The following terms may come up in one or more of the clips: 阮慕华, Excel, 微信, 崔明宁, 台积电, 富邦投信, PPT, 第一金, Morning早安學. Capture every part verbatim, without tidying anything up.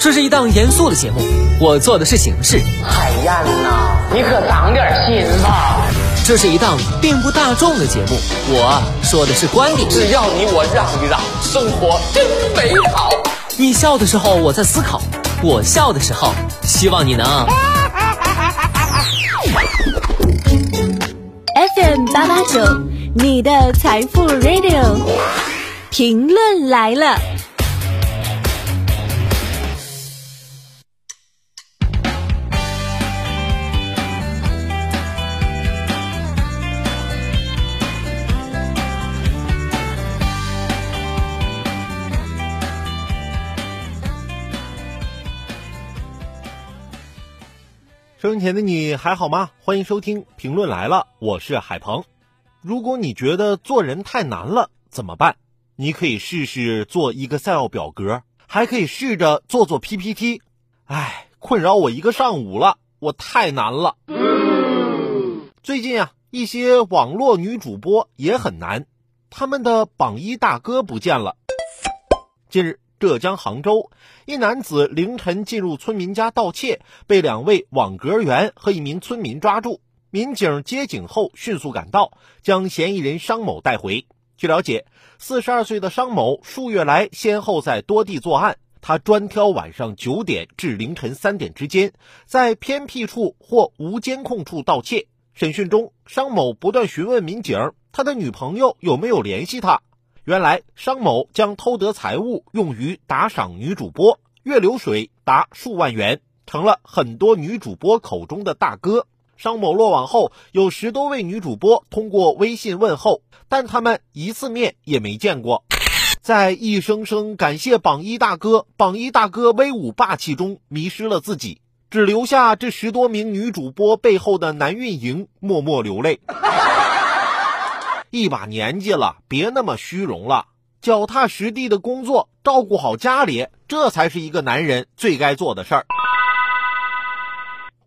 这是一档严肃的节目，我做的是形式。海燕呐，你可长点心吧。这是一档并不大众的节目，我说的是观点。只要你我让一让，生活真美好。你笑的时候我在思考，我笑的时候希望你能F M 八八九，你的财富 Radio 评论来了。收音前的你还好吗？欢迎收听评论来了，我是海鹏。如果你觉得做人太难了怎么办？你可以试试做一个Excel表格，还可以试着做做 P P T。 唉，困扰我一个上午了，我太难了、嗯、最近啊，一些网络女主播也很难，他们的榜一大哥不见了。近日，浙江杭州一男子凌晨进入村民家盗窃，被两位网格员和一名村民抓住。民警接警后迅速赶到，将嫌疑人商某带回。据了解，四十二岁的商某数月来先后在多地作案，他专挑晚上九点至凌晨三点之间，在偏僻处或无监控处盗窃。审讯中，商某不断询问民警他的女朋友有没有联系他。原来商某将偷得财物用于打赏女主播，月流水达数万元，成了很多女主播口中的大哥。商某落网后，有十多位女主播通过微信问候，但他们一次面也没见过。在一声声感谢榜一大哥，榜一大哥威武霸气中迷失了自己，只留下这十多名女主播背后的男运营默默流泪。一把年纪了，别那么虚荣了，脚踏实地的工作，照顾好家里，这才是一个男人最该做的事儿。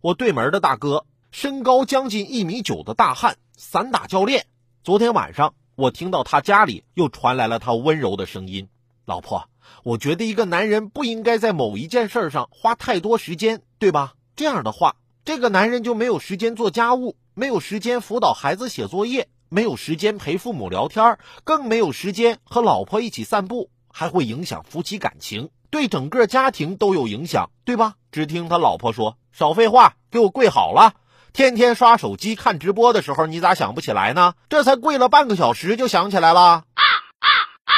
我对门的大哥，身高将近一米九的大汉，散打教练。昨天晚上，我听到他家里又传来了他温柔的声音：“老婆，我觉得一个男人不应该在某一件事上花太多时间，对吧？这样的话，这个男人就没有时间做家务，没有时间辅导孩子写作业。”没有时间陪父母聊天，更没有时间和老婆一起散步，还会影响夫妻感情，对整个家庭都有影响，对吧？只听他老婆说：“少废话，给我跪好了！天天刷手机看直播的时候，你咋想不起来呢？这才跪了半个小时就想起来了。啊啊啊”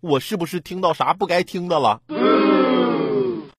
我是不是听到啥不该听的了？